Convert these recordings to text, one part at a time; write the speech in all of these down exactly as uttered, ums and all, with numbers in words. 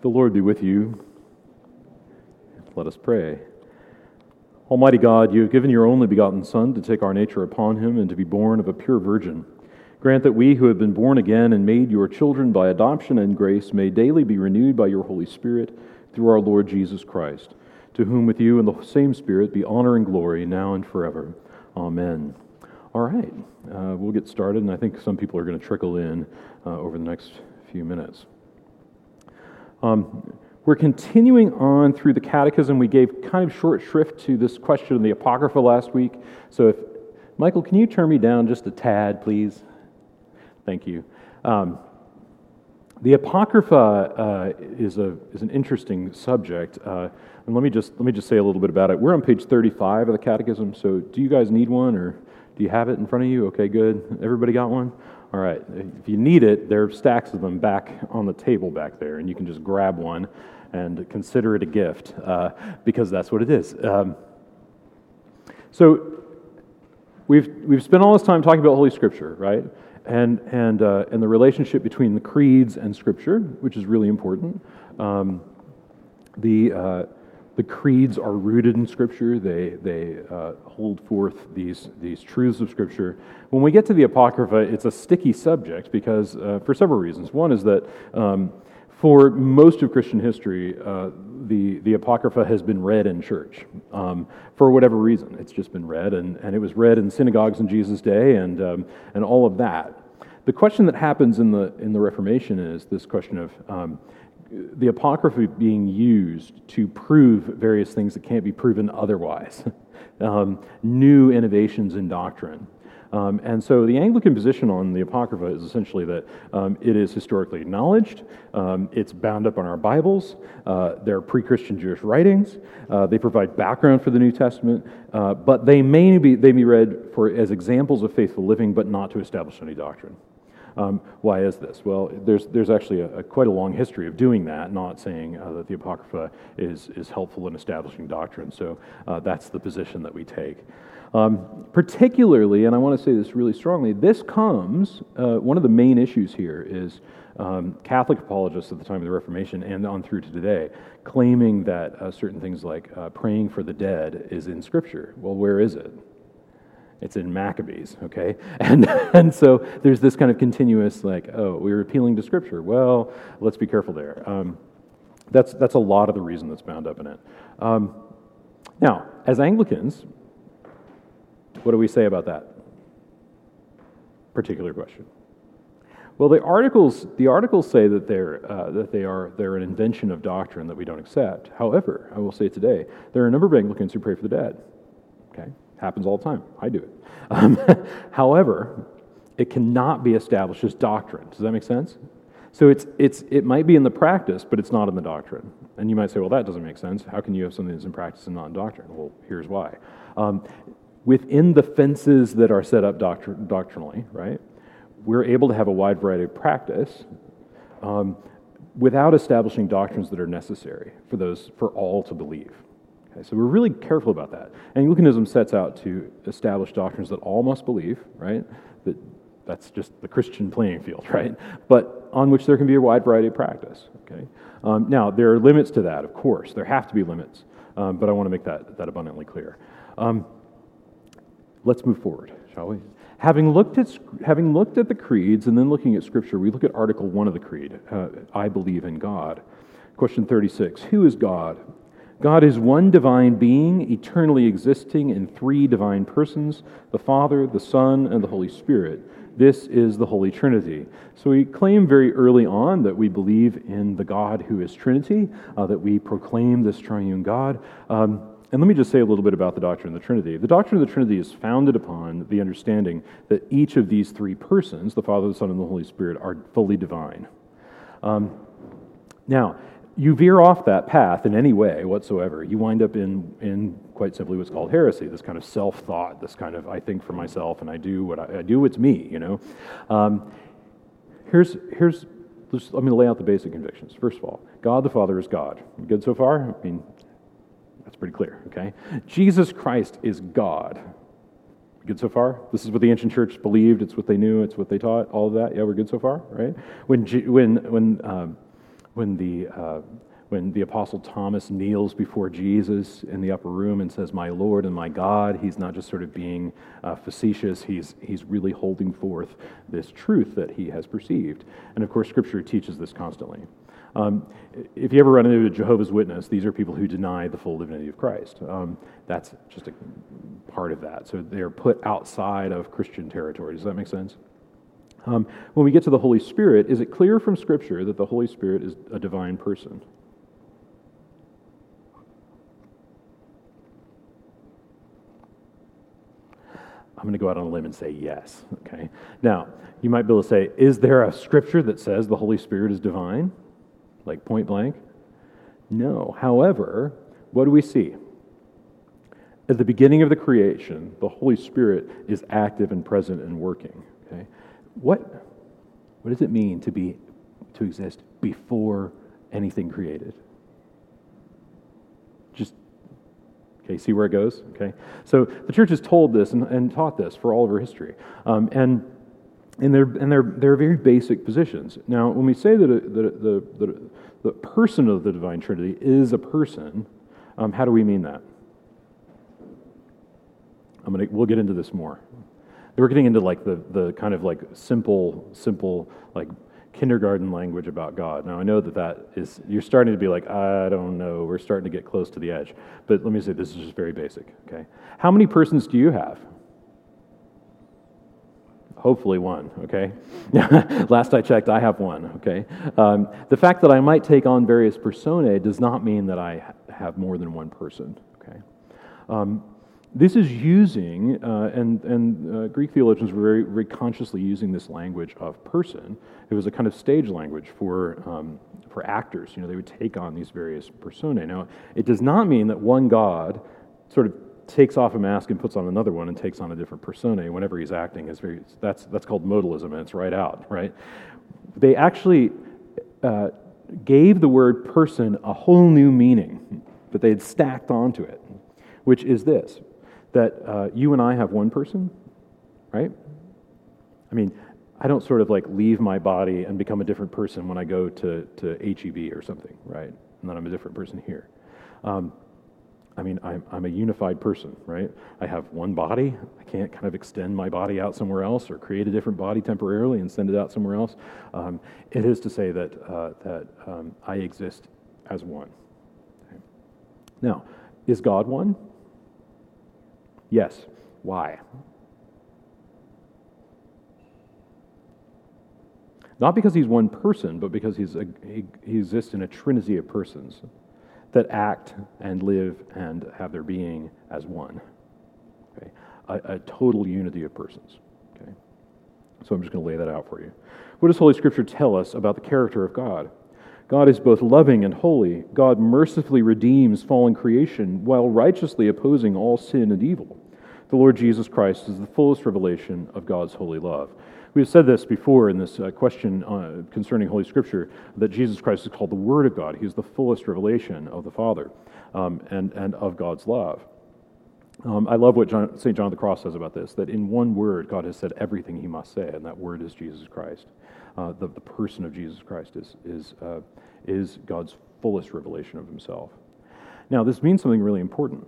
The Lord be with you. Let us pray. Almighty God, you have given your only begotten Son to take our nature upon him and to be born of a pure virgin. Grant that we who have been born again and made your children by adoption and grace may daily be renewed by your Holy Spirit through our Lord Jesus Christ, to whom with you and the same Spirit be honor and glory now and forever. Amen. All right, uh, we'll get started, and I think some people are going to trickle in uh, over the next few minutes. Um, we're continuing on through the Catechism. We gave kind of short shrift to this question of the Apocrypha last week. So if, Michael, can you turn me down just a tad, please? Thank you. Um, the Apocrypha uh, is a is an interesting subject, uh, and let me just let me just say a little bit about it. We're on page thirty-five of the Catechism. So do you guys need one, or do you have it in front of you? Okay, good. Everybody got one? All right, if you need it, there are stacks of them back on the table back there, and you can just grab one and consider it a gift, uh, because that's what it is. Um, so we've we've spent all this time talking about Holy Scripture, right? And and uh, and the relationship between the creeds and Scripture, which is really important. Um, the uh, the creeds are rooted in Scripture. They they uh, hold forth these these truths of Scripture. When we get to the Apocrypha, it's a sticky subject because uh, for several reasons. One is that um, for most of Christian history, uh, the the Apocrypha has been read in church um, for whatever reason. It's just been read, and, and it was read in synagogues in Jesus' day, and um, and all of that. The question that happens in the in the Reformation is this question of um, the Apocrypha being used to prove various things that can't be proven otherwise, um, new innovations in doctrine. Um, and so the Anglican position on the Apocrypha is essentially that um, it is historically acknowledged, um, it's bound up in our Bibles, uh, they're pre-Christian Jewish writings, uh, they provide background for the New Testament, uh, but they may be, they be read for as examples of faithful living, but not to establish any doctrine. Um, why is this? Well, there's there's actually a, a quite a long history of doing that, not saying uh, that the Apocrypha is is helpful in establishing doctrine. So uh, that's the position that we take. Um, particularly, and I want to say this really strongly, this comes, uh, one of the main issues here is um, Catholic apologists at the time of the Reformation and on through to today claiming that uh, certain things like uh, praying for the dead is in Scripture. Well, where is it? It's in Maccabees, okay? And and so there's this kind of continuous, like, oh, we were appealing to Scripture. Well, let's be careful there. Um, that's that's a lot of the reason that's bound up in it. Um, now, as Anglicans, what do we say about that particular question? Well, the articles the articles say that they're uh, that they are they're an invention of doctrine that we don't accept. However, I will say today there are a number of Anglicans who pray for the dead. Okay. Happens all the time. I do it. Um, however, it cannot be established as doctrine. Does that make sense? So it's it's it might be in the practice, but it's not in the doctrine. And you might say, well, that doesn't make sense. How can you have something that's in practice and not in doctrine? Well, here's why. Um, within the fences that are set up doctr- doctrinally, right, we're able to have a wide variety of practice um, without establishing doctrines that are necessary for those for all to believe. So we're really careful about that. Anglicanism sets out to establish doctrines that all must believe, right? That that's just the Christian playing field, right? But on which there can be a wide variety of practice. Okay. Um, now there are limits to that, of course. There have to be limits, um, but I want to make that that abundantly clear. Um, let's move forward, shall we? Having looked at having looked at the creeds and then looking at Scripture, we look at Article One of the Creed. Uh, I believe in God. Question thirty-six: Who is God? God is one divine being, eternally existing in three divine persons, the Father, the Son, and the Holy Spirit. This is the Holy Trinity. So we claim very early on that we believe in the God who is Trinity, uh, that we proclaim this triune God. Um, and let me just say a little bit about the doctrine of the Trinity. The doctrine of the Trinity is founded upon the understanding that each of these three persons, the Father, the Son, and the Holy Spirit, are fully divine. Um, now, you veer off that path in any way whatsoever, you wind up in, in quite simply what's called heresy, this kind of self-thought, this kind of I think for myself and I do what I, I do what's me, you know. Um, here's, here's just, let me lay out the basic convictions. First of all, God the Father is God. Good so far? I mean, that's pretty clear, okay? Jesus Christ is God. Good so far? This is what the ancient church believed, it's what they knew, it's what they taught, all of that. Yeah, we're good so far, right? When, G, when, when, um, when the uh, when the Apostle Thomas kneels before Jesus in the upper room and says, "My Lord and my God," he's not just sort of being uh, facetious. He's he's really holding forth this truth that he has perceived. And of course, Scripture teaches this constantly. Um, if you ever run into a Jehovah's Witness, these are people who deny the full divinity of Christ. Um, that's just a part of that. So they're put outside of Christian territory. Does that make sense? Um, when we get to the Holy Spirit, is it clear from Scripture that the Holy Spirit is a divine person? I'm going to go out on a limb and say yes. Okay. Now, you might be able to say, is there a Scripture that says the Holy Spirit is divine? Like point blank? No. However, what do we see? At the beginning of the creation, the Holy Spirit is active and present and working. Okay, what what does it mean to be to exist before anything created? Just okay. See where it goes. Okay. So the church has told this and, and taught this for all of her history, um, and. And they're and they're they're very basic positions. Now, when we say that a, that the the the person of the divine Trinity is a person, um, how do we mean that? I'm gonna we'll get into this more. We're getting into like the the kind of like simple simple like kindergarten language about God. Now, I know that that is you're starting to be like I don't know. We're starting to get close to the edge. But let me say this is just very basic. Okay, how many persons do you have? Hopefully one, okay? Last I checked, I have one, okay? Um, the fact that I might take on various personae does not mean that I ha- have more than one person, okay? Um, this is using, uh, and, and uh, Greek theologians were very, very consciously using this language of person. It was a kind of stage language for um, for actors. You know, they would take on these various personae. Now, it does not mean that one God sort of takes off a mask and puts on another one and takes on a different persona whenever he's acting. Is very that's that's called modalism, and it's right out, right? They actually uh, gave the word person a whole new meaning, but they had stacked onto it, which is this, that uh, you and I have one person, right? I mean, I don't sort of like leave my body and become a different person when I go to, to H E B or something, right? And then I'm a different person here. Um, I mean, I'm, I'm a unified person, right? I have one body. I can't kind of extend my body out somewhere else or create a different body temporarily and send it out somewhere else. Um, it is to say that uh, that um, I exist as one. Okay. Now, is God one? Yes. Why? Not because he's one person, but because he's a, he, he exists in a trinity of persons that act and live and have their being as one, okay? a, a total unity of persons. Okay, so I'm just going to lay that out for you. What does Holy Scripture tell us about the character of God? God is both loving and holy. God mercifully redeems fallen creation while righteously opposing all sin and evil. The Lord Jesus Christ is the fullest revelation of God's holy love. We've said this before in this uh, question uh, concerning Holy Scripture, that Jesus Christ is called the Word of God. He is the fullest revelation of the Father um, and, and of God's love. Um, I love what Saint John of the Cross says about this, that in one word God has said everything he must say, and that word is Jesus Christ. Uh, the, the person of Jesus Christ is, is, uh, is God's fullest revelation of himself. Now, this means something really important,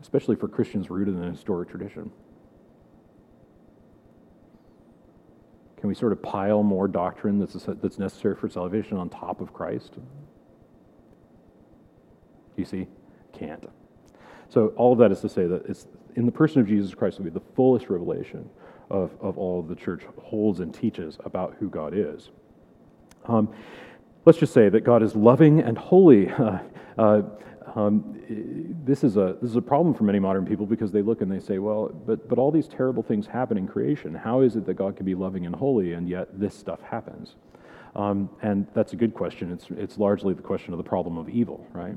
especially for Christians rooted in a historic tradition. Can we sort of pile more doctrine that's that's necessary for salvation on top of Christ? You see? Can't. So all of that is to say that it's in the person of Jesus Christ will be the fullest revelation of, of all the church holds and teaches about who God is. Um, let's just say that God is loving and holy. Uh, uh, Um, this is a this is a problem for many modern people because they look and they say, well, but but all these terrible things happen in creation. How is it that God can be loving and holy and yet this stuff happens? Um, and that's a good question. It's it's largely the question of the problem of evil, right?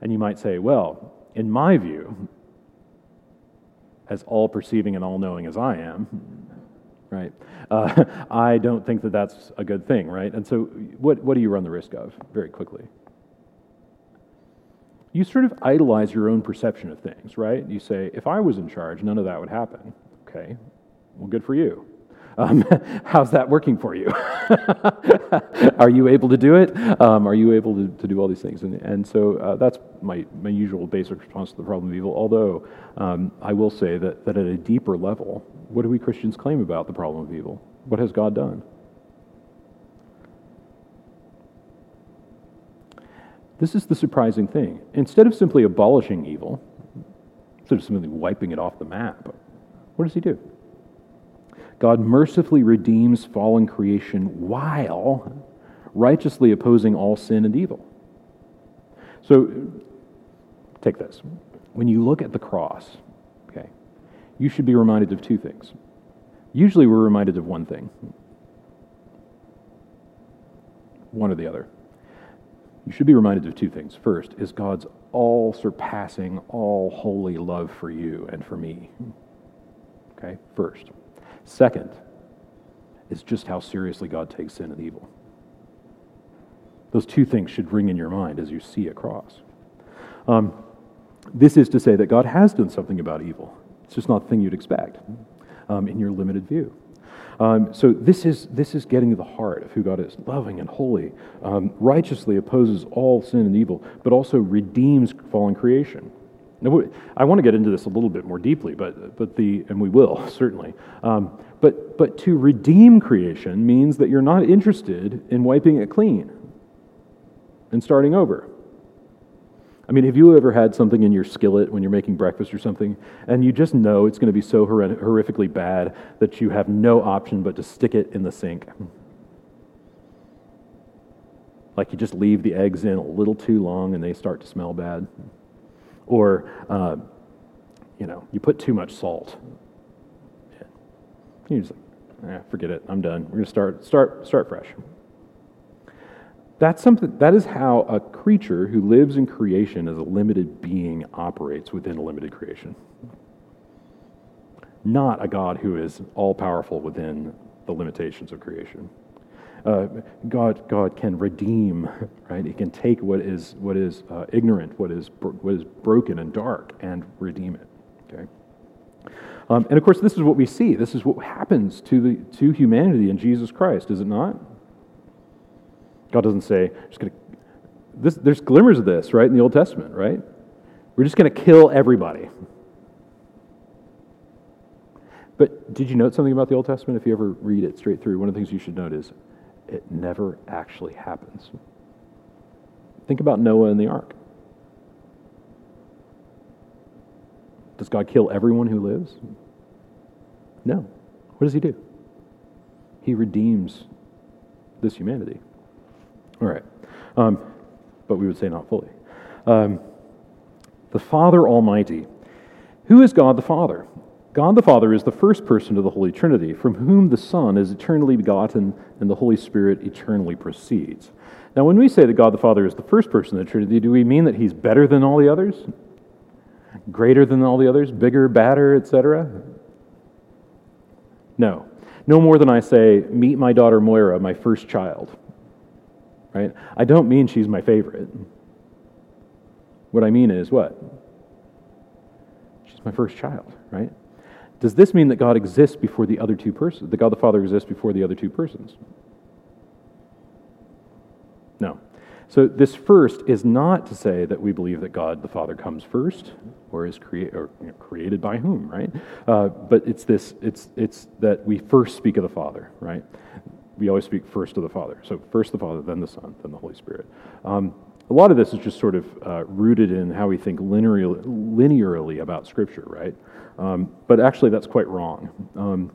And you might say, well, in my view, as all-perceiving and all-knowing as I am, right? Uh, I don't think that that's a good thing, right? And so, what what do you run the risk of very quickly? You sort of idolize your own perception of things, right? You say, if I was in charge, none of that would happen. Okay, well, good for you. Um, how's that working for you? Are you able to do it? Um, are you able to, to do all these things? And, and so uh, that's my, my usual basic response to the problem of evil, although um, I will say that, that at a deeper level, what do we Christians claim about the problem of evil? What has God done? This is the surprising thing. Instead of simply abolishing evil, instead of simply wiping it off the map, what does he do? God mercifully redeems fallen creation while righteously opposing all sin and evil. So, take this. When you look at the cross, okay, you should be reminded of two things. Usually we're reminded of one thing. One or the other. You should be reminded of two things. First is God's all-surpassing, all-holy love for you and for me. Okay, first. Second is just how seriously God takes sin and evil. Those two things should ring in your mind as you see a cross. Um, this is to say that God has done something about evil. It's just not the thing you'd expect um, in your limited view. Um, so this is this is getting to the heart of who God is, loving and holy, um, righteously opposes all sin and evil, but also redeems fallen creation. Now, I want to get into this a little bit more deeply, but but the and we will certainly. Um, but but to redeem creation means that you're not interested in wiping it clean and starting over. I mean, have you ever had something in your skillet when you're making breakfast or something, and you just know it's going to be so horrend- horrifically bad that you have no option but to stick it in the sink? Like you just leave the eggs in a little too long and they start to smell bad. Or, uh, you know, you put too much salt. You're just like, eh, forget it, I'm done. We're going to start start, start fresh. That's something. That is how a creature who lives in creation as a limited being operates within a limited creation. Not a God who is all-powerful within the limitations of creation. Uh, God, God can redeem, right? He can take what is what is uh, ignorant, what is what is broken and dark, and redeem it. Okay. Um, and of course, this is what we see. This is what happens to the to humanity in Jesus Christ, is it not? God doesn't say, I'm just gonna, this, there's glimmers of this, right, in the Old Testament, right? We're just going to kill everybody. But did you note something about the Old Testament? If you ever read it straight through, one of the things you should note is it never actually happens. Think about Noah and the ark. Does God kill everyone who lives? No. What does he do? He redeems this humanity. All right, um, but we would say not fully. Um, the Father Almighty. Who is God the Father? God the Father is the first person of the Holy Trinity, from whom the Son is eternally begotten and the Holy Spirit eternally proceeds. Now, when we say that God the Father is the first person of the Trinity, do we mean that he's better than all the others? Greater than all the others? Bigger, badder, et cetera? No. No more than I say, meet my daughter Moira, my first child. Right? I don't mean she's my favorite. What I mean is what? She's my first child, right? Does this mean that God exists before the other two persons? That God the Father exists before the other two persons? No. So this first is not to say that we believe that God the Father comes first, or is create or you know, created by whom, right? Uh, but it's this. It's it's that we first speak of the Father, right? We always speak first of the Father. So first the Father, then the Son, then the Holy Spirit. Um, a lot of this is just sort of uh, rooted in how we think linear, linearly about Scripture, right? Um, but actually that's quite wrong. Um,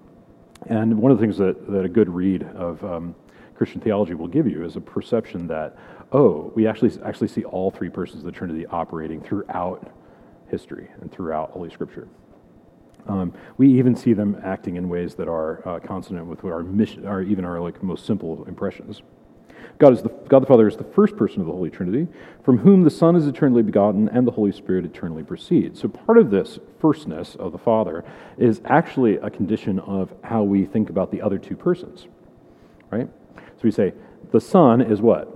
and one of the things that, that a good read of um, Christian theology will give you is a perception that, oh, we actually actually see all three persons of the Trinity operating throughout history and throughout Holy Scripture. Um, we even see them acting in ways that are uh, consonant with what our mission, or even our like most simple impressions. God is the God the Father is the first person of the Holy Trinity, from whom the Son is eternally begotten and the Holy Spirit eternally proceeds. So part of this firstness of the Father is actually a condition of how we think about the other two persons, right? So we say the Son is what?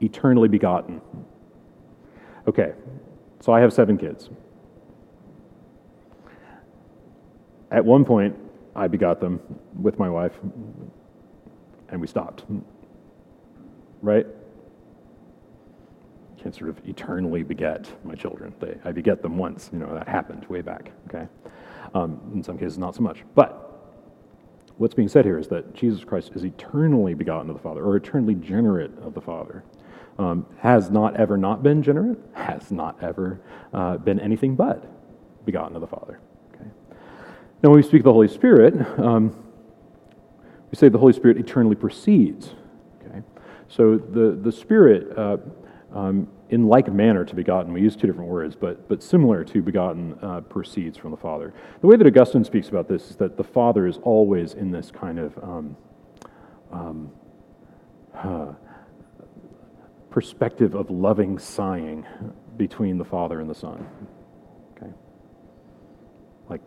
Eternally begotten. Okay. So I have seven kids. At one point, I begot them with my wife, and we stopped. Right? I can't sort of eternally beget my children. They, I beget them once. You know, that happened way back, okay? Um, in some cases, not so much. But what's being said here is that Jesus Christ is eternally begotten of the Father, or eternally generate of the Father. Um, has not ever not been generate, has not ever uh, been anything but begotten of the Father. Okay? Now, when we speak of the Holy Spirit, um, we say the Holy Spirit eternally proceeds. Okay? So the, the Spirit, uh, um, in like manner to begotten, we use two different words, but, but similar to begotten, uh, proceeds from the Father. The way that Augustine speaks about this is that the Father is always in this kind of... Um, um, uh, perspective of loving sighing between the Father and the Son. Okay, like,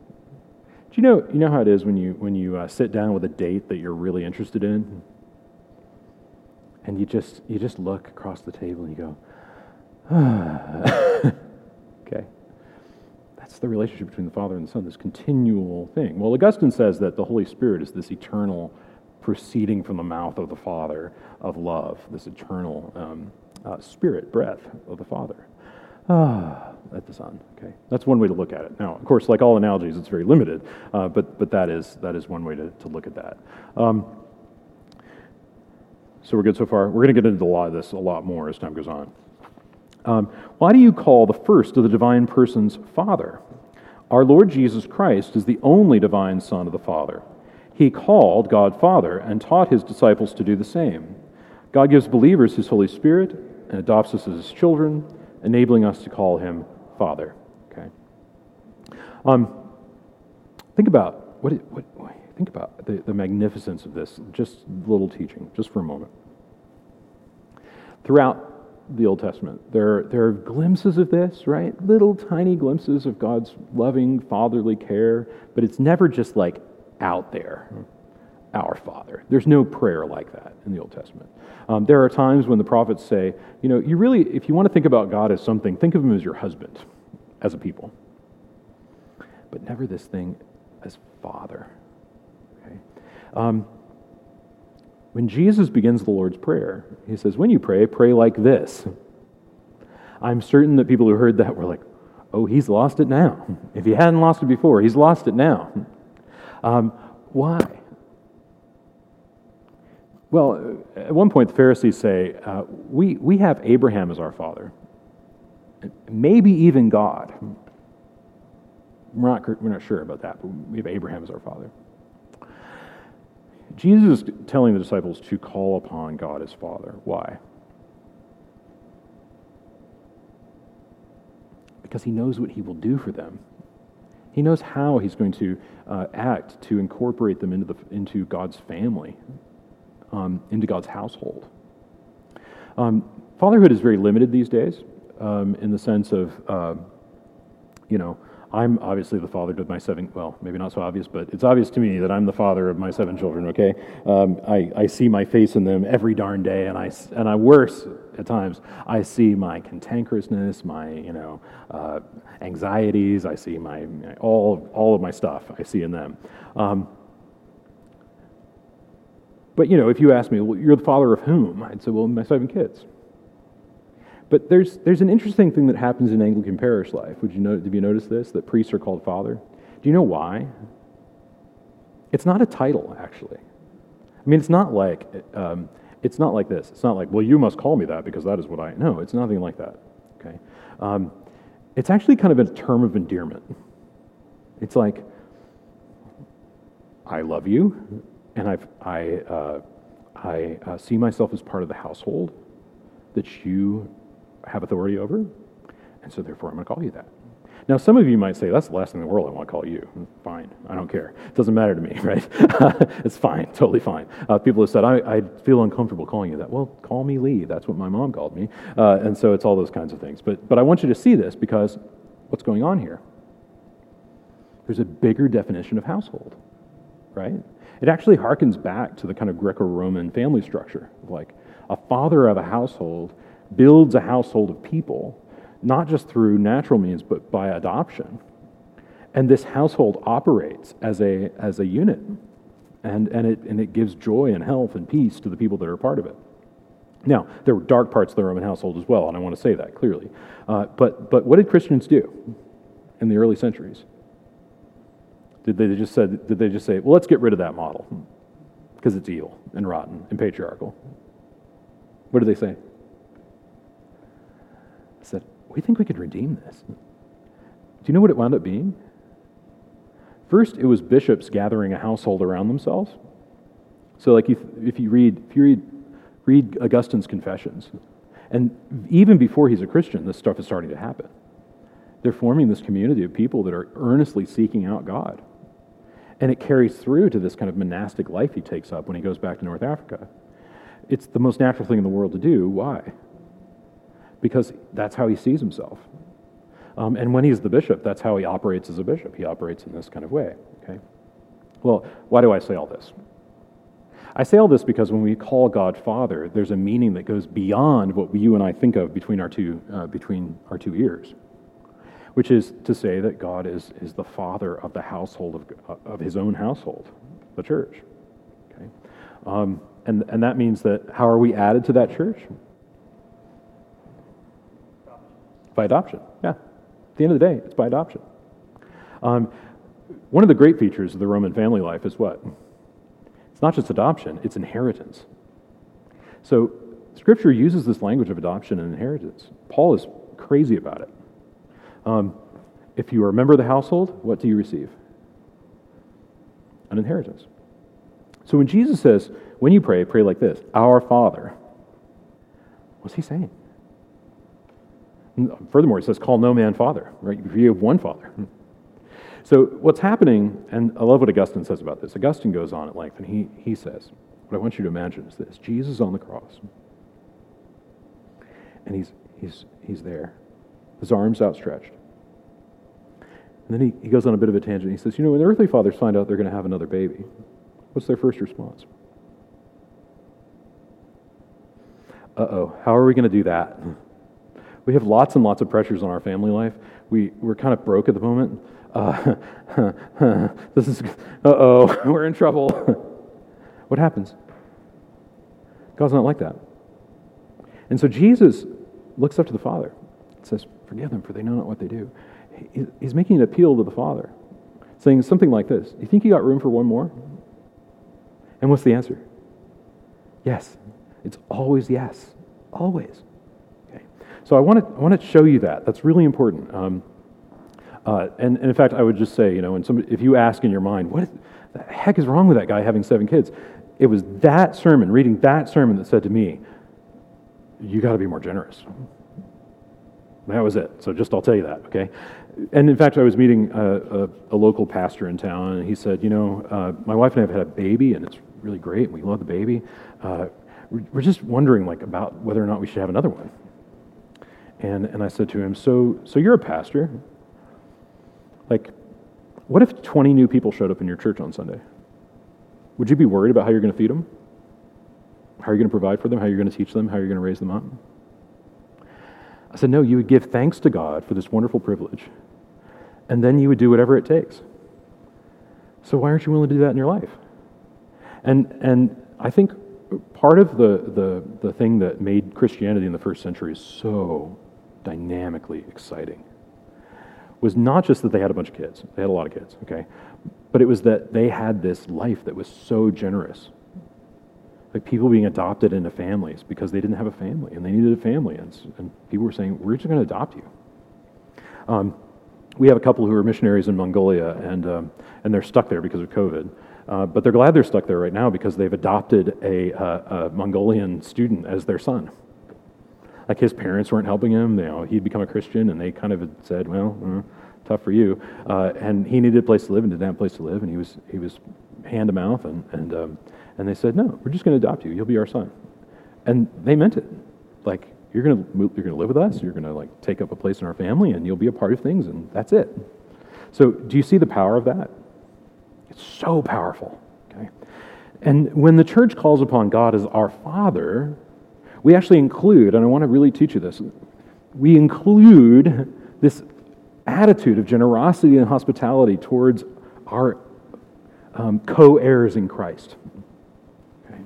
do you know? You know how it is when you when you uh, sit down with a date that you're really interested in, and you just you just look across the table and you go, ah. Okay, that's the relationship between the Father and the Son. This continual thing. Well, Augustine says that the Holy Spirit is this eternal proceeding from the mouth of the Father of love, this eternal um, uh, spirit breath of the Father ah, at the Son. Okay, that's one way to look at it. Now, of course, like all analogies, it's very limited, uh, but but that is that is one way to, to look at that. Um, so we're good so far. We're going to get into a lot of this a lot more as time goes on. Um, why do you call the first of the divine persons Father? Our Lord Jesus Christ is the only divine Son of the Father. He called God Father and taught his disciples to do the same. God gives believers his Holy Spirit and adopts us as his children, enabling us to call him Father. Okay. Um, think about what, what think about the, the magnificence of this, just little teaching, just for a moment. Throughout the Old Testament, there, there are glimpses of this, right? Little tiny glimpses of God's loving, fatherly care, but it's never just like, out there, our Father. There's no prayer like that in the Old Testament. Um, there are times when the prophets say, you know, you really, if you want to think about God as something, think of him as your husband, as a people. But never this thing as Father. Okay? Um, when Jesus begins the Lord's Prayer, he says, when you pray, pray like this. I'm certain that people who heard that were like, oh, he's lost it now. If he hadn't lost it before, he's lost it now. Um, why? Well, at one point the Pharisees say, uh, we, we have Abraham as our father, maybe even God. We're not, we're not sure about that, but we have Abraham as our father. Jesus is telling the disciples to call upon God as Father. Why? Because he knows what he will do for them. He knows how he's going to uh, act to incorporate them into the into God's family, um, into God's household. Um, fatherhood is very limited these days, um, in the sense of, uh, you know, I'm obviously the father of my seven. Well, maybe not so obvious, but it's obvious to me that I'm the father of my seven children. Okay, um, I I see my face in them every darn day, and I and I worse. At times, I see my cantankerousness, my you know uh, anxieties. I see my all all of my stuff. I see in them. Um, but you know, if you ask me, well, you're the father of whom? I'd say, well, my seven kids. But there's there's an interesting thing that happens in Anglican parish life. Would you know? Did you notice this? That priests are called father. Do you know why? It's not a title, actually. I mean, it's not like. Um, It's not like this. It's not like, well, you must call me that because that is what I... No, it's nothing like that. Okay, um, it's actually kind of a term of endearment. It's like, I love you, and I've, I uh, I uh, see myself as part of the household that you have authority over, and so therefore I'm going to call you that. Now, some of you might say, that's the last thing in the world I want to call you. Fine. I don't care. It doesn't matter to me, right? It's fine. Totally fine. Uh, people have said, I, I feel uncomfortable calling you that. Well, call me Lee. That's what my mom called me. Uh, and so it's all those kinds of things. But, but I want you to see this because what's going on here? There's a bigger definition of household, right? It actually harkens back to the kind of Greco-Roman family structure. Like a father of a household builds a household of people, not just through natural means, but by adoption. And this household operates as a as a unit, and and it and it gives joy and health and peace to the people that are a part of it. Now, there were dark parts of the Roman household as well, and I want to say that clearly. Uh, but but what did Christians do in the early centuries? Did they just said did they just say, well, let's get rid of that model because it's evil and rotten and patriarchal? What did they say? I said, we think we could redeem this. Do you know what it wound up being? First, it was bishops gathering a household around themselves. So, like, if, if you read, if you read, read Augustine's Confessions, and even before he's a Christian, this stuff is starting to happen. They're forming this community of people that are earnestly seeking out God, and it carries through to this kind of monastic life he takes up when he goes back to North Africa. It's the most natural thing in the world to do. Why? Because that's how he sees himself. Um, and when he's the bishop, that's how he operates as a bishop. He operates in this kind of way. Okay. Well, why do I say all this? I say all this because when we call God Father, there's a meaning that goes beyond what you and I think of between our two uh, between our two ears, which is to say that God is is the Father of the household of of His own household, the church. Okay. Um, and and that means that how are we added to that church? By adoption. Yeah. At the end of the day, it's by adoption. Um, one of the great features of the Roman family life is what? It's not just adoption, it's inheritance. So Scripture uses this language of adoption and inheritance. Paul is crazy about it. Um, if you are a member of the household, what do you receive? An inheritance. So when Jesus says, when you pray, pray like this, Our Father, what's he saying? Furthermore, he says, call no man father, right? You have one father. So what's happening, and I love what Augustine says about this. Augustine goes on at length, and he, he says, what I want you to imagine is this. Jesus on the cross, and he's he's he's there, his arms outstretched. And then he, he goes on a bit of a tangent. He says, you know, when the earthly fathers find out they're going to have another baby, what's their first response? Uh-oh, how are we going to do that? We have lots and lots of pressures on our family life. We, we're kind of broke at the moment. Uh, this is, uh-oh, we're in trouble. What happens? God's not like that. And so Jesus looks up to the Father and says, forgive them, for they know not what they do. He, he's making an appeal to the Father, saying something like this. You think you got room for one more? And what's the answer? Yes. It's always yes. Always. So I want to I want to show you that. That's really important. Um, uh, and, and in fact, I would just say, you know, when somebody, if you ask in your mind, what is, the heck is wrong with that guy having seven kids? It was that sermon, reading that sermon, that said to me, you got to be more generous. That was it. So just I'll tell you that, okay? And in fact, I was meeting a, a, a local pastor in town, and he said, you know, uh, my wife and I have had a baby, and it's really great, and we love the baby. Uh, we're, we're just wondering, like, about whether or not we should have another one. And and I said to him, so so you're a pastor. Like, what if twenty new people showed up in your church on Sunday? Would you be worried about how you're going to feed them? How you're going to provide for them? How you're going to teach them? How you're going to raise them up? I said, no, you would give thanks to God for this wonderful privilege. And then you would do whatever it takes. So why aren't you willing to do that in your life? And and I think part of the, the, the thing that made Christianity in the first century so dynamically exciting was not just that they had a bunch of kids. They had a lot of kids, okay? But it was that they had this life that was so generous. Like people being adopted into families because they didn't have a family and they needed a family. And, and people were saying, we're just going to adopt you. Um, we have a couple who are missionaries in Mongolia and um, and they're stuck there because of COVID. Uh, but they're glad they're stuck there right now because they've adopted a, uh, a Mongolian student as their son. Like his parents weren't helping him. You know, he'd become a Christian, and they kind of had said, "Well, uh, tough for you." Uh, and he needed a place to live, and didn't have a place to live, and he was he was hand to mouth, and and um, and they said, "No, we're just going to adopt you. You'll be our son." And they meant it. Like you're going to you're going to live with us. You're going to like take up a place in our family, and you'll be a part of things, and that's it. So, do you see the power of that? So powerful, okay? And when the church calls upon God as our Father, we actually include, and I want to really teach you this, we include this attitude of generosity and hospitality towards our um, co-heirs in Christ. Okay?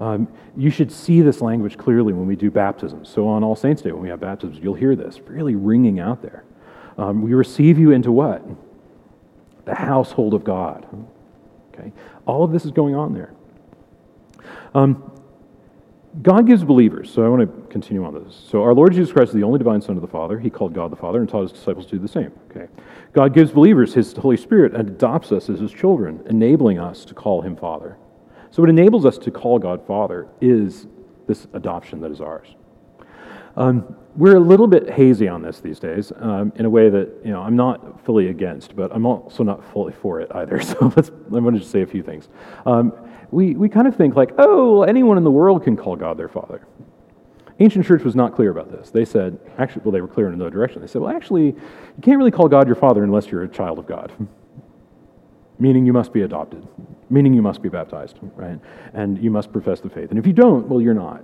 Um, you should see this language clearly when we do baptisms. So on All Saints Day, when we have baptisms, you'll hear this really ringing out there. Um, we receive you into what? The household of God. Okay? All of this is going on there. Um, God gives believers, so I want to continue on this. So our Lord Jesus Christ is the only divine Son of the Father. He called God the Father and taught his disciples to do the same. Okay. God gives believers his Holy Spirit and adopts us as his children, enabling us to call him Father. So what enables us to call God Father is this adoption that is ours. Um, we're a little bit hazy on this these days, um, in a way that, you know, I'm not fully against, but I'm also not fully for it either. So let's, I'm going to just say a few things. Um, we, we kind of think like, oh, anyone in the world can call God their Father. Ancient church was not clear about this. They said, actually, well, they were clear in another direction. They said, well, actually, you can't really call God your Father unless you're a child of God, meaning you must be adopted, meaning you must be baptized, right? And you must profess the faith. And if you don't, well, you're not.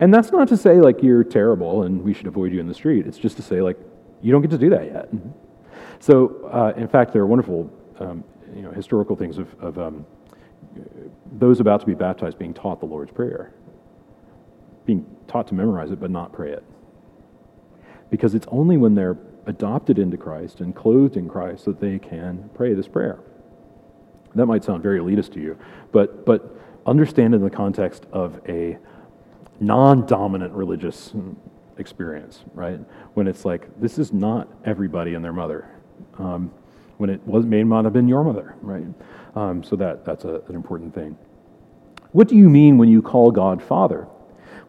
And that's not to say, like, you're terrible and we should avoid you in the street. It's just to say, like, you don't get to do that yet. So, uh, in fact, there are wonderful, um, you know, historical things of, of um, those about to be baptized being taught the Lord's Prayer, being taught to memorize it but not pray it. Because it's only when they're adopted into Christ and clothed in Christ that they can pray this prayer. That might sound very elitist to you, but but understand in the context of a non-dominant religious experience, right? When it's like, this is not everybody and their mother. Um, when it was, may not have been your mother, right? Um, so that that's a, an important thing. What do you mean when you call God Father?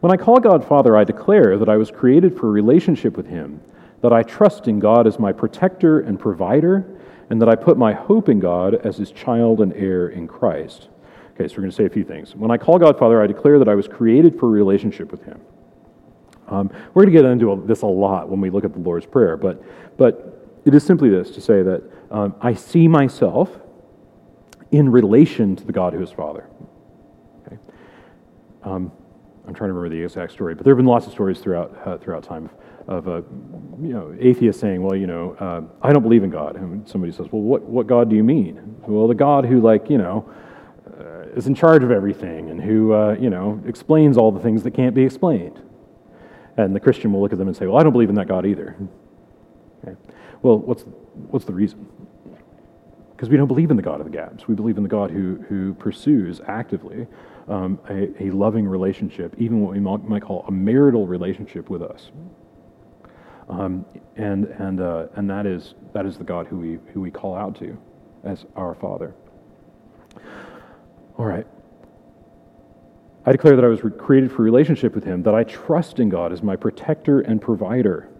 When I call God Father, I declare that I was created for a relationship with him, that I trust in God as my protector and provider, and that I put my hope in God as his child and heir in Christ. Okay, so we're going to say a few things. When I call God Father, I declare that I was created for a relationship with him. Um, we're going to get into this a lot when we look at the Lord's Prayer, but but it is simply this, to say that um, I see myself in relation to the God who is Father. Okay. Um, I'm trying to remember the exact story, but there have been lots of stories throughout uh, throughout time of uh, you know, atheists saying, well, you know, uh, I don't believe in God. And somebody says, well, what, what God do you mean? Well, the God who, like, you know, is in charge of everything and who, uh, you know, explains all the things that can't be explained. And the Christian will look at them and say, well, I don't believe in that God either. Okay. Well, what's what's the reason? Because we don't believe in the God of the gaps. We believe in the God who who pursues actively um, a, a loving relationship, even what we might call a marital relationship with us. Um, and and uh, and that is that is the God who we who we call out to as our Father. All right. I declare that I was created for relationship with him, that I trust in God as my protector and provider.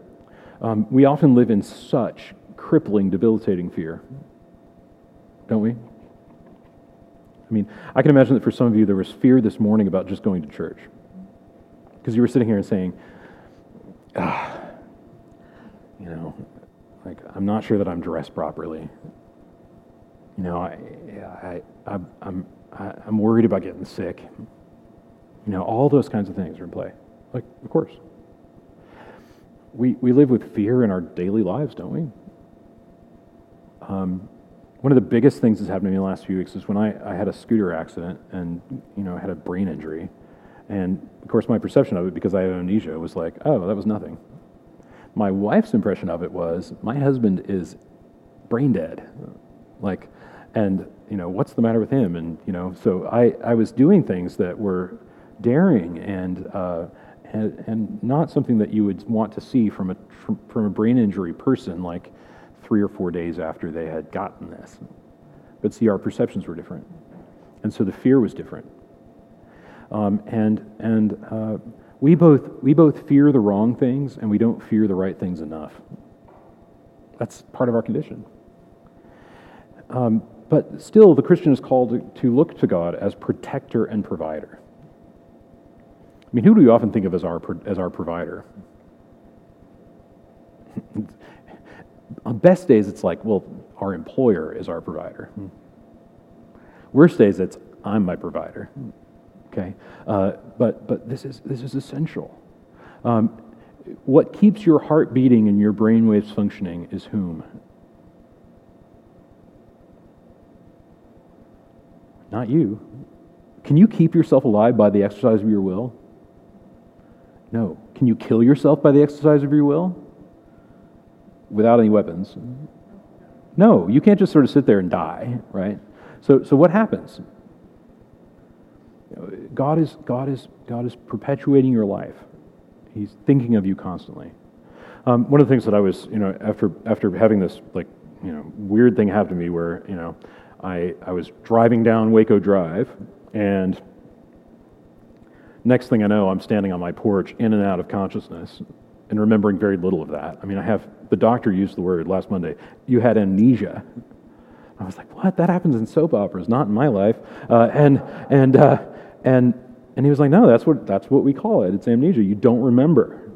Um, we often live in such crippling, debilitating fear, don't we? I mean, I can imagine that for some of you there was fear this morning about just going to church. Because you were sitting here and saying, ah, you know, like, I'm not sure that I'm dressed properly. You know, I, I, I I'm... I'm worried about getting sick. You know, all those kinds of things are in play. Like, of course. We we live with fear in our daily lives, don't we? Um, one of the biggest things that's happened to me in the last few weeks is when I, I had a scooter accident and, you know, had a brain injury. And, of course, my perception of it, because I had amnesia, was like, oh, that was nothing. My wife's impression of it was, my husband is brain dead. Like, and... you know, what's the matter with him? And, you know, so I, I was doing things that were daring and, uh, and and not something that you would want to see from a from a brain injury person like three or four days after they had gotten this. But see, our perceptions were different. And so the fear was different. Um, and and uh, we both we both fear the wrong things and we don't fear the right things enough. That's part of our condition. Um, But still, the Christian is called to, to look to God as protector and provider. I mean, who do we often think of as our as our provider? On best days, it's like, well, our employer is our provider. Hmm. Worst days, it's I'm my provider. Hmm. Okay, uh, but but this is this is essential. Um, what keeps your heart beating and your brain waves functioning is whom? Not you. Can you keep yourself alive by the exercise of your will? No. Can you kill yourself by the exercise of your will? Without any weapons? No. You can't just sort of sit there and die, right? So, so what happens? God is God is God is perpetuating your life. He's thinking of you constantly. Um, one of the things that I was, you know, after after having this like, you know, weird thing happen to me, where you know, I I was driving down Waco Drive, and next thing I know, I'm standing on my porch, in and out of consciousness, and remembering very little of that. I mean, I have the doctor used the word last Monday. You had amnesia. I was like, what? That happens in soap operas, not in my life. Uh, and and uh, and and he was like, no, that's what that's what we call it. It's amnesia. You don't remember.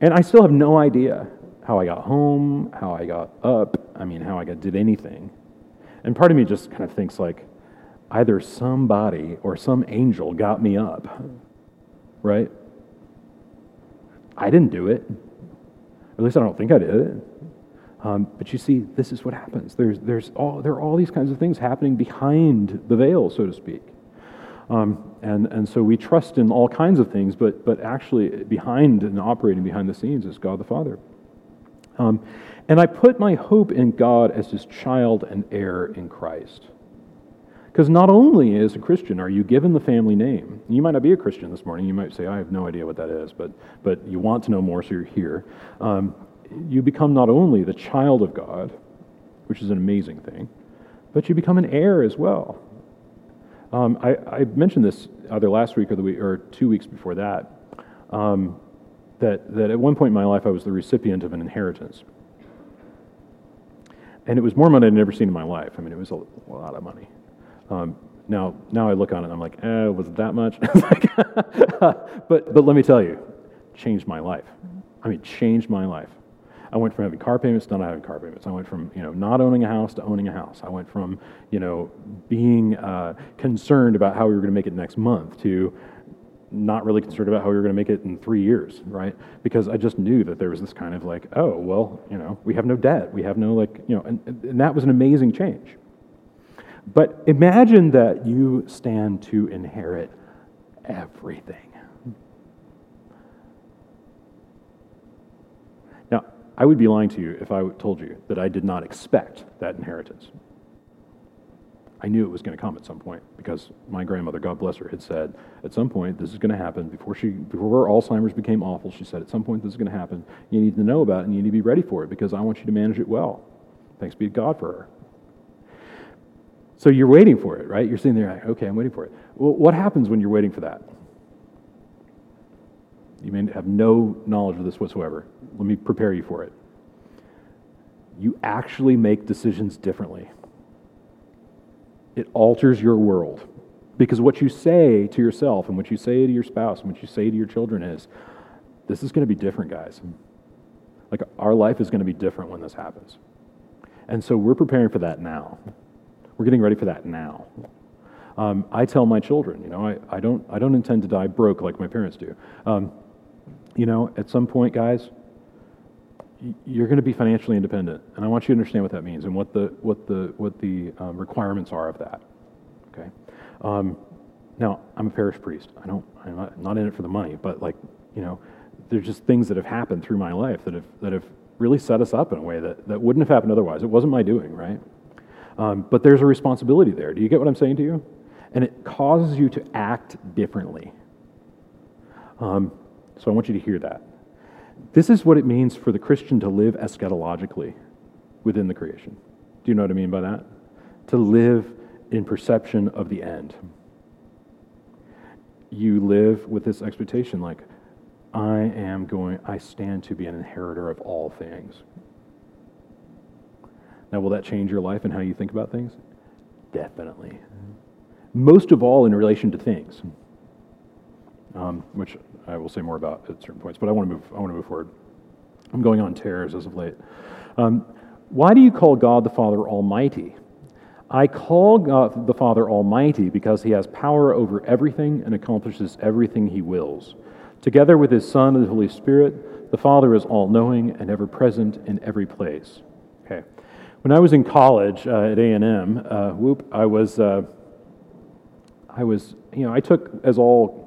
And I still have no idea how I got home, how I got up. I mean, how I got did anything. And part of me just kind of thinks like, either somebody or some angel got me up, right? I didn't do it. At least I don't think I did it. Um, but you see, this is what happens. There's, there's all there are all these kinds of things happening behind the veil, so to speak. Um, and and so we trust in all kinds of things, but but actually behind and operating behind the scenes is God the Father. Um, and I put my hope in God as His child and heir in Christ. Because not only as a Christian are you given the family name. You might not be a Christian this morning. You might say, I have no idea what that is, but but you want to know more, so you're here. Um, you become not only the child of God, which is an amazing thing, but you become an heir as well. Um, I, I mentioned this either last week or the week, or two weeks before that, um, that, that at one point in my life I was the recipient of an inheritance. And it was more money I'd never seen in my life. I mean, it was a lot of money. Um, now now I look on it and I'm like, eh, was it that much? but, but let me tell you, changed my life. I mean, changed my life. I went from having car payments to not having car payments. I went from, you know, not owning a house to owning a house. I went from, you know, being uh, concerned about how we were going to make it next month to not really concerned about how we were going to make it in three years, right? Because I just knew that there was this kind of like, oh, well, you know, we have no debt. We have no, like, you know, and, and that was an amazing change. But imagine that you stand to inherit everything. I would be lying to you if I told you that I did not expect that inheritance. I knew it was going to come at some point because my grandmother, God bless her, had said, at some point this is going to happen. Before she, before her Alzheimer's became awful, she said, at some point this is going to happen. You need to know about it and you need to be ready for it because I want you to manage it well. Thanks be to God for her. So you're waiting for it, right? You're sitting there like, okay, I'm waiting for it. Well, what happens when you're waiting for that? You may have no knowledge of this whatsoever. Let me prepare you for it. You actually make decisions differently. It alters your world. Because what you say to yourself and what you say to your spouse and what you say to your children is, this is going to be different, guys. Like, our life is going to be different when this happens. And so we're preparing for that now. We're getting ready for that now. Um, I tell my children, you know, I, I don't I don't intend to die broke like my parents do. Um, you know, at some point, guys, you're going to be financially independent, and I want you to understand what that means and what the what the what the um, requirements are of that. Okay. Um, now, I'm a parish priest. I don't I'm not, I'm not in it for the money, but like you know, there's just things that have happened through my life that have that have really set us up in a way that, that wouldn't have happened otherwise. It wasn't my doing, right? Um, but there's a responsibility there. Do you get what I'm saying to you? And it causes you to act differently. Um, so I want you to hear that. This is what it means for the Christian to live eschatologically within the creation. Do you know what I mean by that? To live in perception of the end. You live with this expectation like, I am going, I stand to be an inheritor of all things. Now, will that change your life and how you think about things? Definitely. Most of all in relation to things, um, which I will say more about at certain points. But I want to move. I want to move forward. I'm going on tears as of late. Um, why do you call God the Father Almighty? I call God the Father Almighty because He has power over everything and accomplishes everything He wills. Together with his Son and the Holy Spirit, the Father is all-knowing and ever-present in every place. Okay. When I was in college uh, at A and M, uh, whoop, I was, uh, I was, you know, I took, as all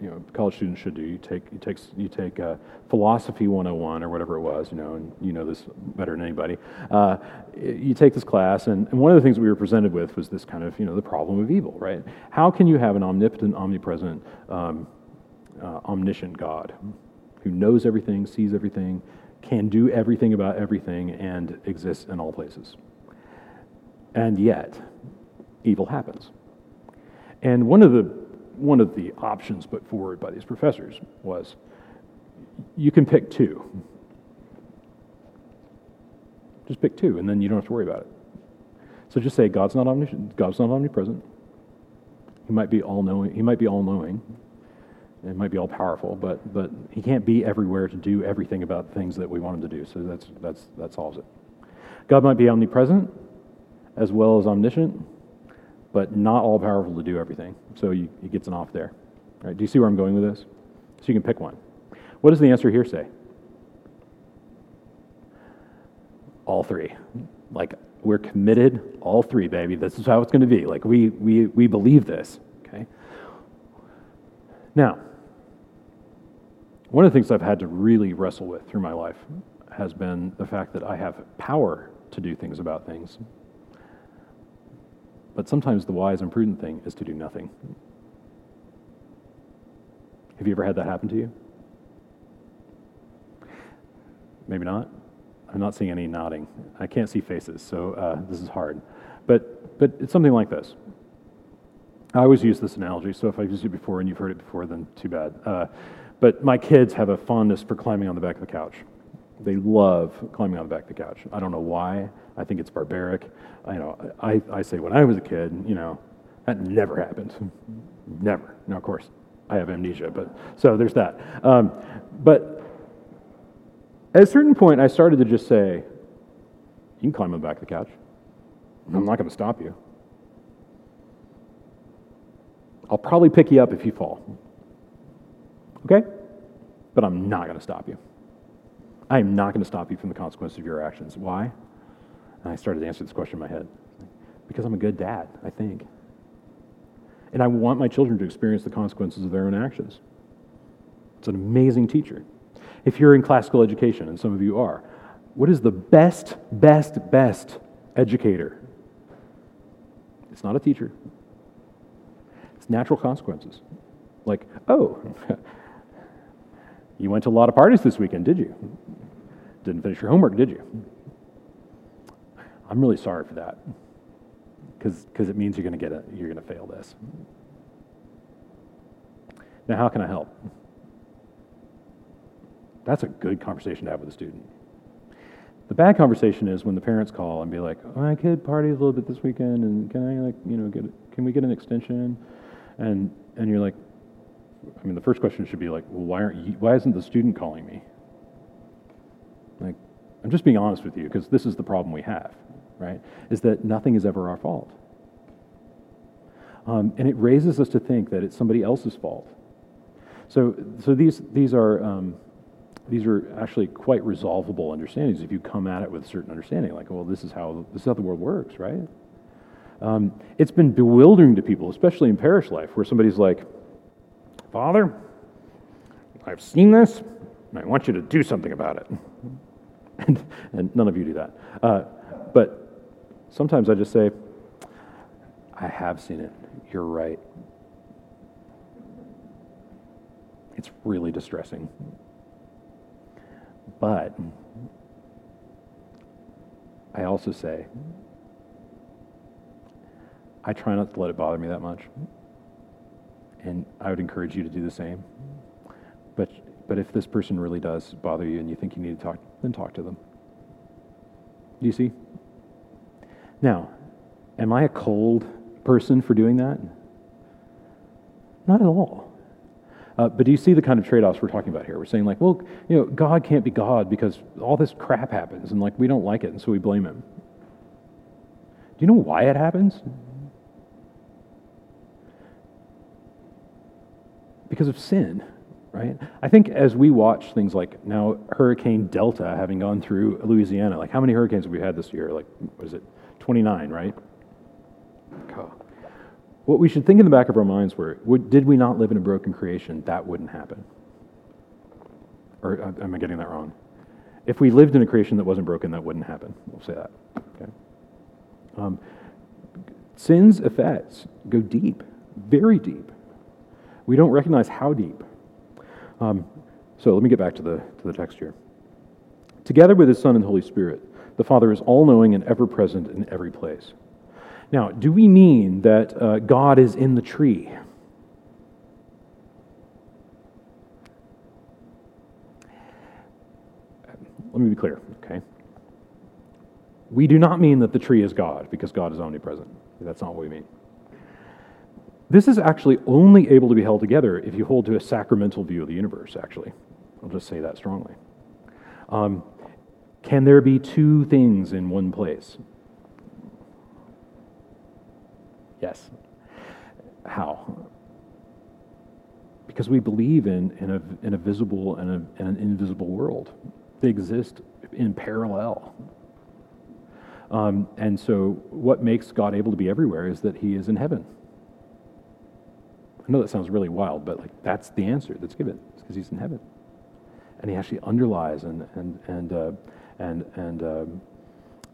you know, college students should do, you take, you take, you take uh, philosophy one oh one or whatever it was, you know, and you know this better than anybody. Uh, you take this class, and, and one of the things we were presented with was this kind of, you know, the problem of evil, right? How can you have an omnipotent, omnipresent, um, uh, omniscient God who knows everything, sees everything, can do everything about everything, and exists in all places? And yet, evil happens. And one of the one of the options put forward by these professors was, you can pick two. Just pick two, and then you don't have to worry about it. So just say, God's not omniscient, God's not omnipresent. He might be all-knowing, he might be all-knowing, and might be all-powerful, but but he can't be everywhere to do everything about things that we want him to do, so that's that's that solves it. God might be omnipresent, as well as omniscient, but not all-powerful to do everything. So you, it gets an off there. All right, do you see where I'm going with this? So you can pick one. What does the answer here say? All three. Like, we're committed, all three, baby. This is how it's going to be. Like, we we we believe this, okay? Now, one of the things I've had to really wrestle with through my life has been the fact that I have power to do things about things, but sometimes the wise and prudent thing is to do nothing. Have you ever had that happen to you? Maybe not. I'm not seeing any nodding. I can't see faces, so uh, this is hard. But but it's something like this. I always use this analogy, so if I've used it before and you've heard it before, then too bad. Uh, but my kids have a fondness for climbing on the back of the couch. They love climbing on the back of the couch. I don't know why. I think it's barbaric. I, you know, I, I say when I was a kid, you know, that never happened. Never. Now, of course, I have amnesia, but so there's that. Um, but at a certain point, I started to just say, you can climb on the back of the couch. I'm not going to stop you. I'll probably pick you up if you fall. Okay? But I'm not going to stop you. I am not going to stop you from the consequences of your actions. Why? And I started to answer this question in my head. Because I'm a good dad, I think. And I want my children to experience the consequences of their own actions. It's an amazing teacher. If you're in classical education, and some of you are, what is the best, best, best educator? It's not a teacher. It's natural consequences. Like, oh, you went to a lot of parties this weekend, did you? Didn't finish your homework, did you? I'm really sorry for that, because because it means you're going to get it. You're going to fail this. Now, how can I help? That's a good conversation to have with a student. The bad conversation is when the parents call and be like, oh, "My kid partied a little bit this weekend, and can I like you know get can we get an extension?" And and you're like, I mean, the first question should be like, well, why aren't you, why isn't the student calling me? Like, I'm just being honest with you, because this is the problem we have, right? Is that nothing is ever our fault. Um, and it raises us to think that it's somebody else's fault. So so these these are um, these are actually quite resolvable understandings if you come at it with a certain understanding, like, well, this is how this is how the world works, right? Um, it's been bewildering to people, especially in parish life, where somebody's like, Father, I've seen this, and I want you to do something about it. And, and none of you do that. Uh, but sometimes I just say, I have seen it. You're right. It's really distressing. But I also say, I try not to let it bother me that much. And I would encourage you to do the same. But but if this person really does bother you and you think you need to talk, then talk to them. Do you see? Now, am I a cold person for doing that? Not at all. Uh, but do you see the kind of trade-offs we're talking about here? We're saying like, well, you know, God can't be God because all this crap happens and like we don't like it and so we blame him. Do you know why it happens? Because of sin. right? I think as we watch things like now Hurricane Delta having gone through Louisiana, like how many hurricanes have we had this year? Like, what is it, twenty-nine, right? Oh. What we should think in the back of our minds were, would, did we not live in a broken creation, that wouldn't happen. Or am I getting that wrong? If we lived in a creation that wasn't broken, that wouldn't happen. We'll say that. Okay. Um, sin's effects go deep, very deep. We don't recognize how deep. Um, so let me get back to the to the text here. Together with His Son and Holy Spirit, the Father is all-knowing and ever-present in every place. Now, do we mean that uh, God is in the tree? Let me be clear, okay? We do not mean that the tree is God, because God is omnipresent. That's not what we mean. This is actually only able to be held together if you hold to a sacramental view of the universe, actually. I'll just say that strongly. Um, can there be two things in one place? Yes. How? Because we believe in, in, a, in a visible and, a, and an invisible world. They exist in parallel. Um, and so what makes God able to be everywhere is that He is in heaven. I know that sounds really wild, but like that's the answer that's given. It's because He's in heaven. And He actually underlies and and and uh, and and uh,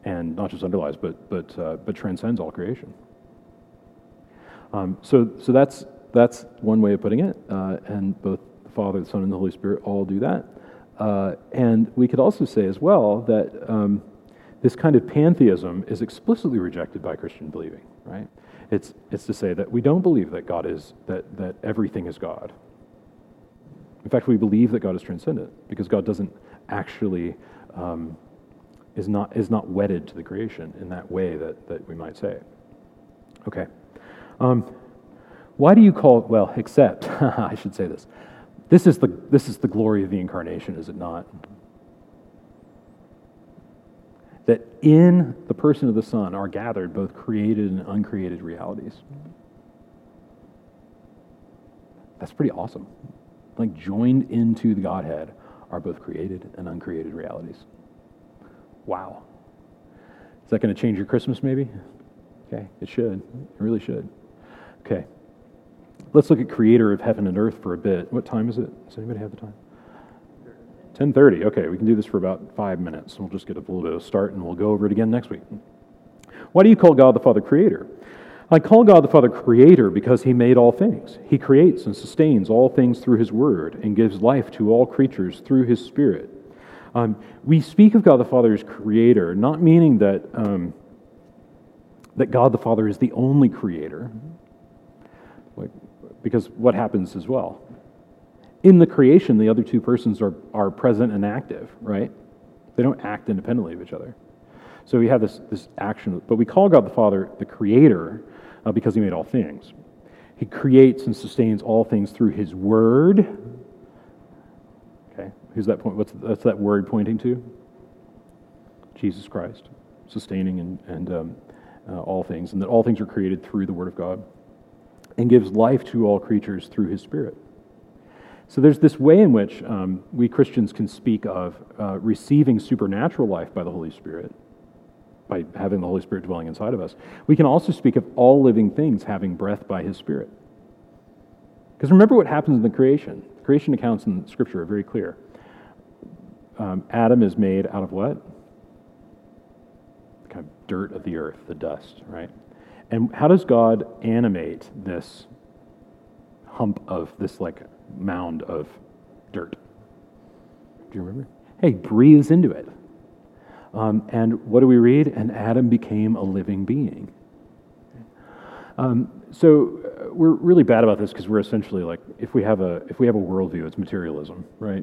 and not just underlies, but but uh, but transcends all creation. Um, so so that's that's one way of putting it. Uh, and both the Father, the Son, and the Holy Spirit all do that. Uh, and we could also say as well that um, this kind of pantheism is explicitly rejected by Christian believing, right? It's it's to say that we don't believe that God is, that that everything is God. In fact, we believe that God is transcendent because God doesn't actually, um, is not is not wedded to the creation in that way that, that we might say. Okay. Um, why do you call, well, except, I should say this, This is the this is the glory of the incarnation, is it not? That in the person of the Son are gathered both created and uncreated realities. That's pretty awesome. Like joined into the Godhead are both created and uncreated realities. Wow. Is that going to change your Christmas maybe? Okay, it should. It really should. Okay. Let's look at Creator of heaven and earth for a bit. What time is it? Does anybody have the time? ten thirty. Okay, we can do this for about five minutes. We'll just get a little bit of a start, and we'll go over it again next week. Why do you call God the Father Creator? I call God the Father Creator because He made all things. He creates and sustains all things through His Word and gives life to all creatures through His Spirit. Um, we speak of God the Father as Creator, not meaning that um, that God the Father is the only Creator. Like, because what happens as well? In the creation, the other two persons are, are present and active, right? They don't act independently of each other. So we have this, this action, but we call God the Father the Creator uh, because He made all things. He creates and sustains all things through His Word. Okay, who's that point? What's that's that word pointing to? Jesus Christ, sustaining and, and um, uh, all things, and that all things are created through the Word of God. And gives life to all creatures through His Spirit. So there's this way in which um, we Christians can speak of uh, receiving supernatural life by the Holy Spirit, by having the Holy Spirit dwelling inside of us. We can also speak of all living things having breath by His Spirit. Because remember what happens in the creation. The creation accounts in Scripture are very clear. Um, Adam is made out of what? Kind of dirt of the earth, the dust, right? And how does God animate this hump of, this like mound of dirt? Do you remember? Hey, He breathes into it. Um, and what do we read? And Adam became a living being. Um, so we're really bad about this because we're essentially like, if we have a if we have a worldview, it's materialism, right?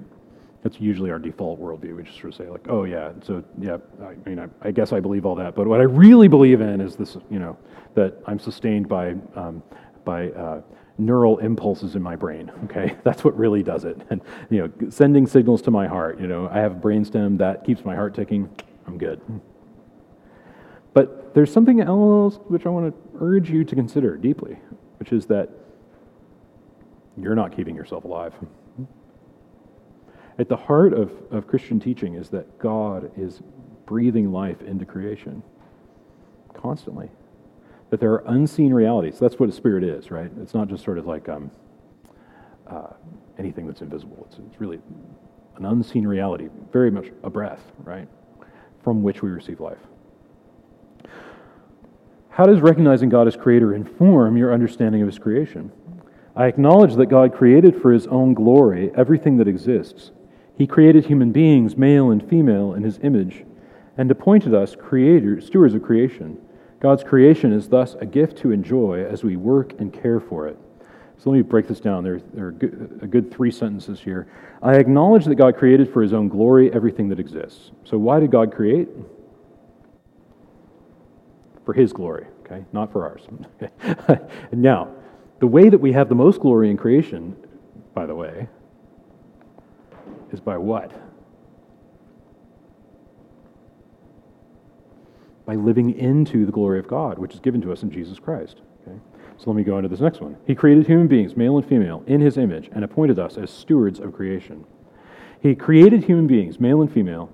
That's usually our default worldview. We just sort of say like, oh yeah, so yeah, I mean, I, I guess I believe all that, but what I really believe in is this, you know, that I'm sustained by um, by uh, neural impulses in my brain. Okay, that's what really does it, and you know, sending signals to my heart. You know, I have a brainstem that keeps my heart ticking. I'm good. But there's something else which I want to urge you to consider deeply, which is that you're not keeping yourself alive. At the heart of, of Christian teaching is that God is breathing life into creation constantly, that there are unseen realities. That's what a spirit is, right? It's not just sort of like um, uh, anything that's invisible. It's, it's really an unseen reality, very much a breath, right, from which we receive life. How does recognizing God as creator inform your understanding of his creation? I acknowledge that God created for his own glory everything that exists. He created human beings, male and female, in his image, and appointed us creators, stewards of creation. God's creation is thus a gift to enjoy as we work and care for it. So let me break this down. There, there are good, a good three sentences here. I acknowledge that God created for his own glory everything that exists. So why did God create? For his glory, okay? Not for ours. Now, the way that we have the most glory in creation, by the way, is by what? By living into the glory of God, which is given to us in Jesus Christ. Okay? So let me go into this next one. He created human beings, male and female, in his image, and appointed us as stewards of creation. He created human beings, male and female,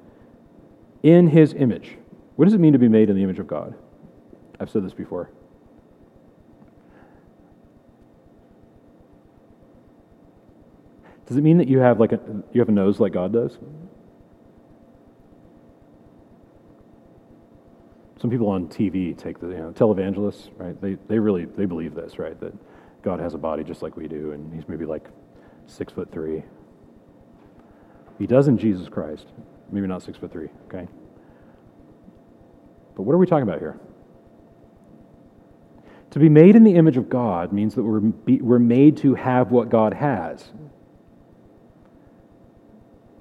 in his image. What does it mean to be made in the image of God? I've said this before. Does it mean that you have like a you have a nose like God does? Some people on T V take the, you know, televangelists, right? They they really they believe this, right? That God has a body just like we do, and he's maybe like six foot three. He does in Jesus Christ, maybe not six foot three, okay? But what are we talking about here? To be made in the image of God means that we're be, we're made to have what God has.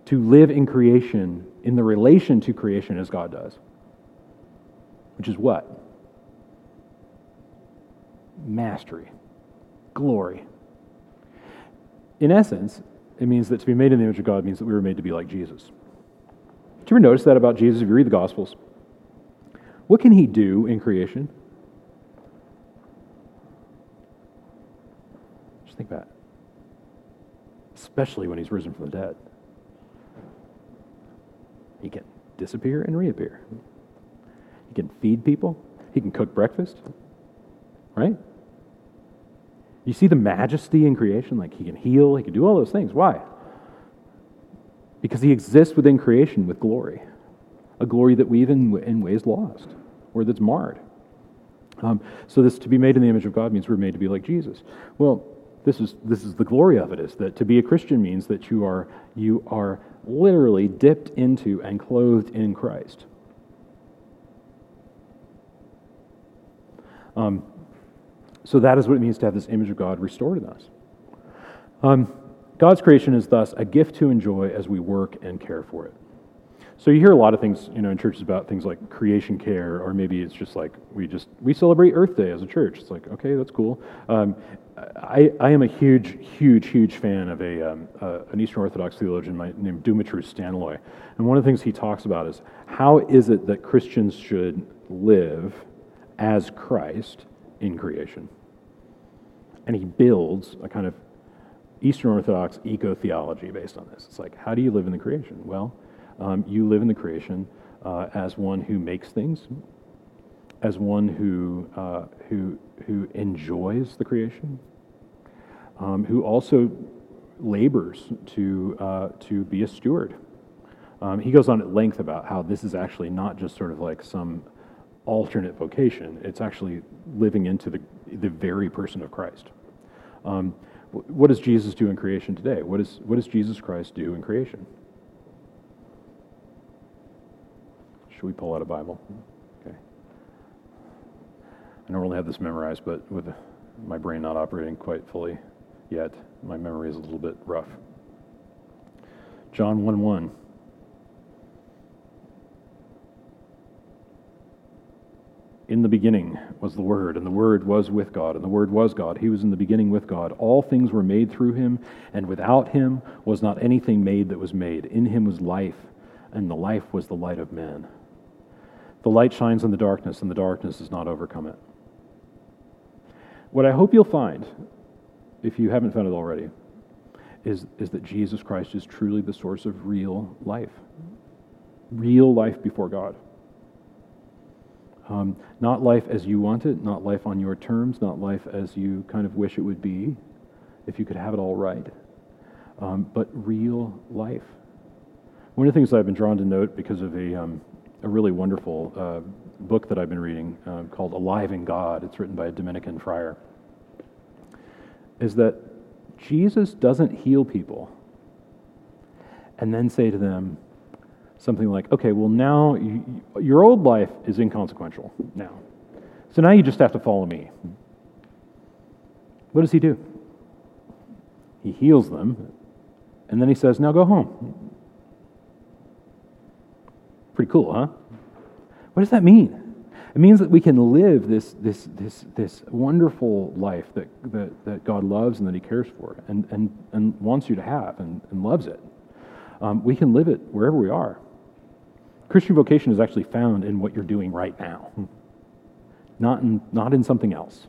To live in creation, in the relation to creation as God does. Which is what? Mastery. Glory. In essence, it means that to be made in the image of God means that we were made to be like Jesus. Did you ever notice that about Jesus if you read the Gospels? What can he do in creation? Just think about it. Especially when he's risen from the dead. He can disappear and reappear. He can feed people. He can cook breakfast. Right? You see the majesty in creation? Like he can heal. He can do all those things. Why? Because he exists within creation with glory. A glory that we've in, in ways lost or that's marred. Um, so this to be made in the image of God means we're made to be like Jesus. Well, this is this is the glory of it, is that to be a Christian means that you are you are literally dipped into and clothed in Christ. Um, so that is what it means to have this image of God restored in us. Um, God's creation is thus a gift to enjoy as we work and care for it. So you hear a lot of things, you know, in churches about things like creation care, or maybe it's just like we just we celebrate Earth Day as a church. It's like, okay, that's cool. Um, I, I am a huge, huge, huge fan of a um, uh, an Eastern Orthodox theologian named Dumitru Staniloy, and one of the things he talks about is how is it that Christians should live as Christ in creation, and he builds a kind of Eastern Orthodox eco-theology based on this. It's like, how do you live in the creation? Well. Um, you live in the creation uh, as one who makes things, as one who uh, who who enjoys the creation, um, who also labors to uh, to be a steward. Um, he goes on at length about how this is actually not just sort of like some alternate vocation; it's actually living into the the very person of Christ. Um, what does Jesus do in creation today? What is what does Jesus Christ do in creation? Should we pull out a Bible? Okay. I normally have this memorized, but with my brain not operating quite fully yet, my memory is a little bit rough. John one one. In the beginning was the Word, and the Word was with God, and the Word was God. He was in the beginning with God. All things were made through him, and without him was not anything made that was made. In him was life, and the life was the light of men. The light shines in the darkness, and the darkness does not overcome it. What I hope you'll find, if you haven't found it already, is, is that Jesus Christ is truly the source of real life. Real life before God. Um, not life as you want it, not life on your terms, not life as you kind of wish it would be, if you could have it all right, um, but real life. One of the things I've been drawn to note because of a, um, a really wonderful uh, book that I've been reading uh, called Alive in God, it's written by a Dominican friar, is that Jesus doesn't heal people and then say to them something like, okay, well now, you, your old life is inconsequential now. So now you just have to follow me. What does he do? He heals them, and then he says, now go home. Pretty cool, huh? What does that mean? It means that we can live this this this this wonderful life that that, that God loves and that he cares for and, and, and wants you to have and, and loves it. Um, we can live it wherever we are. Christian vocation is actually found in what you're doing right now, not in, not in something else.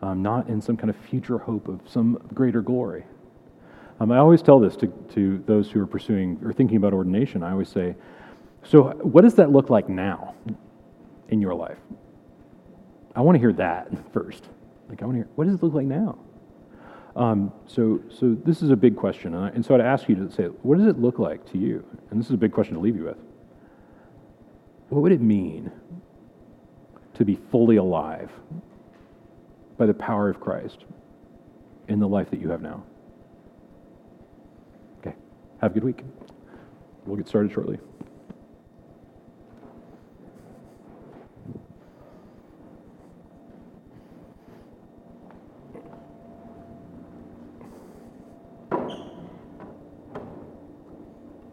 Um, not in some kind of future hope of some greater glory. Um, I always tell this to, to those who are pursuing or thinking about ordination. I always say, so what does that look like now in your life? I want to hear that first. Like I want to hear, what does it look like now? Um, so so this is a big question. And, I, and so I'd ask you to say, what does it look like to you? And this is a big question to leave you with. What would it mean to be fully alive by the power of Christ in the life that you have now? Okay, have a good week. We'll get started shortly.